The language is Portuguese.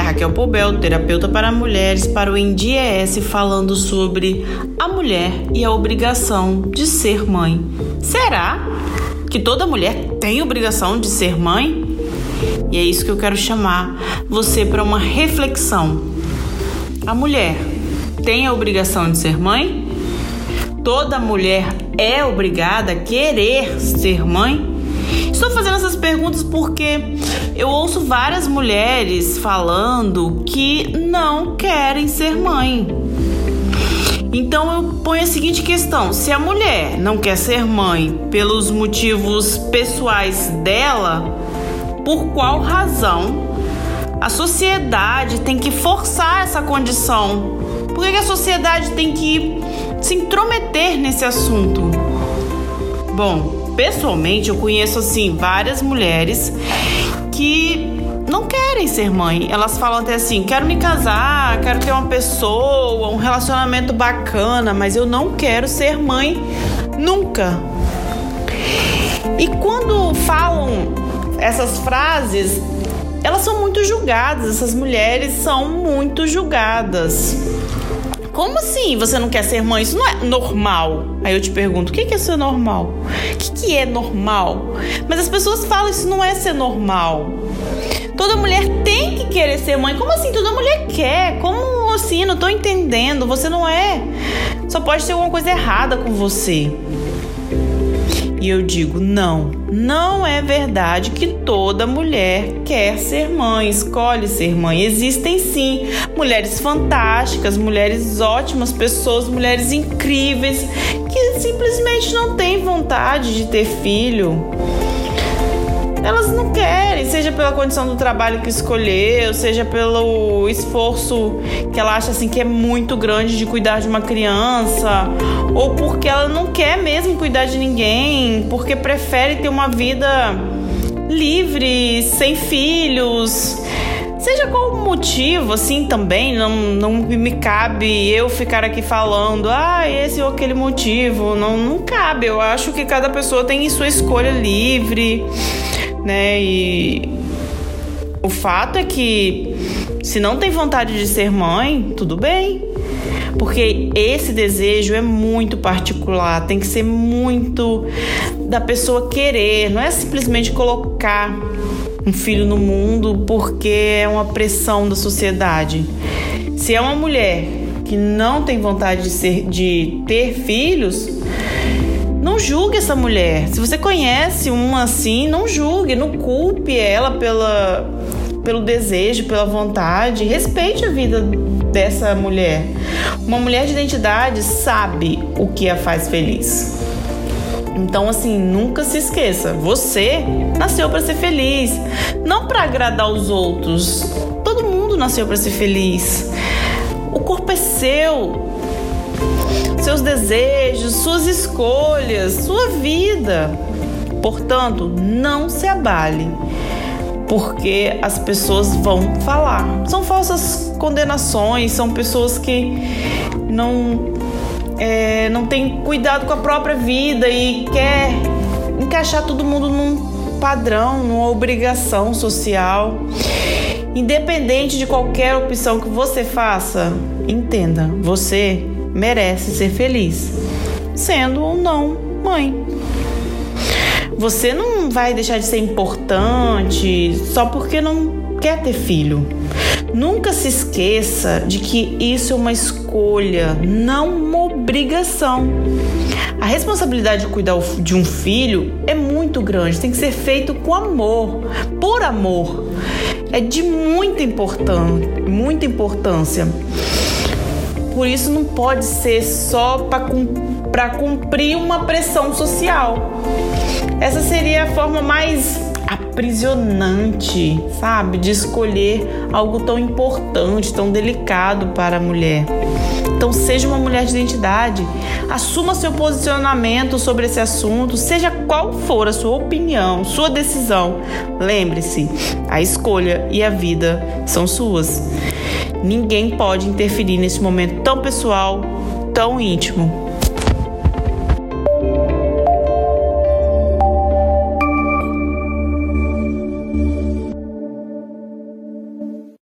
a Raquel Pobel, terapeuta para mulheres, para o NDIS, falando sobre a mulher e a obrigação de ser mãe. Será que toda mulher tem obrigação de ser mãe? E é isso que eu quero chamar você para uma reflexão. A mulher tem a obrigação de ser mãe? Toda mulher é obrigada a querer ser mãe? Estou fazendo essas perguntas porque eu ouço várias mulheres falando que não querem ser mãe. Então eu ponho a seguinte questão: se a mulher não quer ser mãe pelos motivos pessoais dela, por qual razão a sociedade tem que forçar essa condição? Por que a sociedade tem que se intrometer nesse assunto? Bom, pessoalmente eu conheço assim várias mulheres que não querem ser mãe. Elas falam até assim: quero me casar, quero ter uma pessoa, um relacionamento bacana, mas eu não quero ser mãe nunca. E quando falam essas frases, elas são muito julgadas, essas mulheres são muito julgadas. Como assim você não quer ser mãe? Isso não é normal. Aí eu te pergunto, o que é ser normal? O que é normal? Mas as pessoas falam, isso não é ser normal. Toda mulher tem que querer ser mãe. Como assim? Toda mulher quer. Como assim? Não tô entendendo. Você não é. Só pode ter alguma coisa errada com você. E eu digo, não é verdade que toda mulher quer ser mãe, escolhe ser mãe. Existem sim mulheres fantásticas, mulheres ótimas pessoas, mulheres incríveis que simplesmente não têm vontade de ter filho. Elas não querem, seja pela condição do trabalho que escolheu, seja pelo esforço que ela acha assim, que é muito grande de cuidar de uma criança, ou porque ela não quer mesmo cuidar de ninguém, porque prefere ter uma vida livre, sem filhos. Seja qual o motivo, assim, também, não me cabe eu ficar aqui falando esse ou aquele motivo, não cabe. Eu acho que cada pessoa tem sua escolha livre, né? E o fato é que se não tem vontade de ser mãe, tudo bem, porque esse desejo é muito particular, tem que ser muito da pessoa querer, não é simplesmente colocar um filho no mundo porque é uma pressão da sociedade. Se é uma mulher que não tem vontade de ter filhos, não julgue essa mulher. Se você conhece uma assim, não julgue, não culpe ela pelo desejo, pela vontade. Respeite a vida dessa mulher. Uma mulher de identidade sabe o que a faz feliz. Então, assim, nunca se esqueça. Você nasceu para ser feliz, não para agradar os outros. Todo mundo nasceu para ser feliz. O corpo é seu. Seus desejos, suas escolhas, sua vida. Portanto, não se abale, porque as pessoas vão falar. São falsas condenações, são pessoas que não tem cuidado com a própria vida e quer encaixar todo mundo num padrão, numa obrigação social. Independente de qualquer opção que você faça, entenda, você merece ser feliz, sendo ou não mãe. Você não vai deixar de ser importante só porque não quer ter filho. Nunca se esqueça de que isso é uma escolha, não uma obrigação. A responsabilidade de cuidar de um filho é muito grande, tem que ser feito com amor, por amor. É de muita importância. Por isso não pode ser só para cumprir uma pressão social. Essa seria a forma mais aprisionante, sabe? De escolher algo tão importante, tão delicado para a mulher. Então seja uma mulher de identidade, assuma seu posicionamento sobre esse assunto, seja qual for a sua opinião, sua decisão. Lembre-se, a escolha e a vida são suas. Ninguém pode interferir nesse momento tão pessoal, tão íntimo.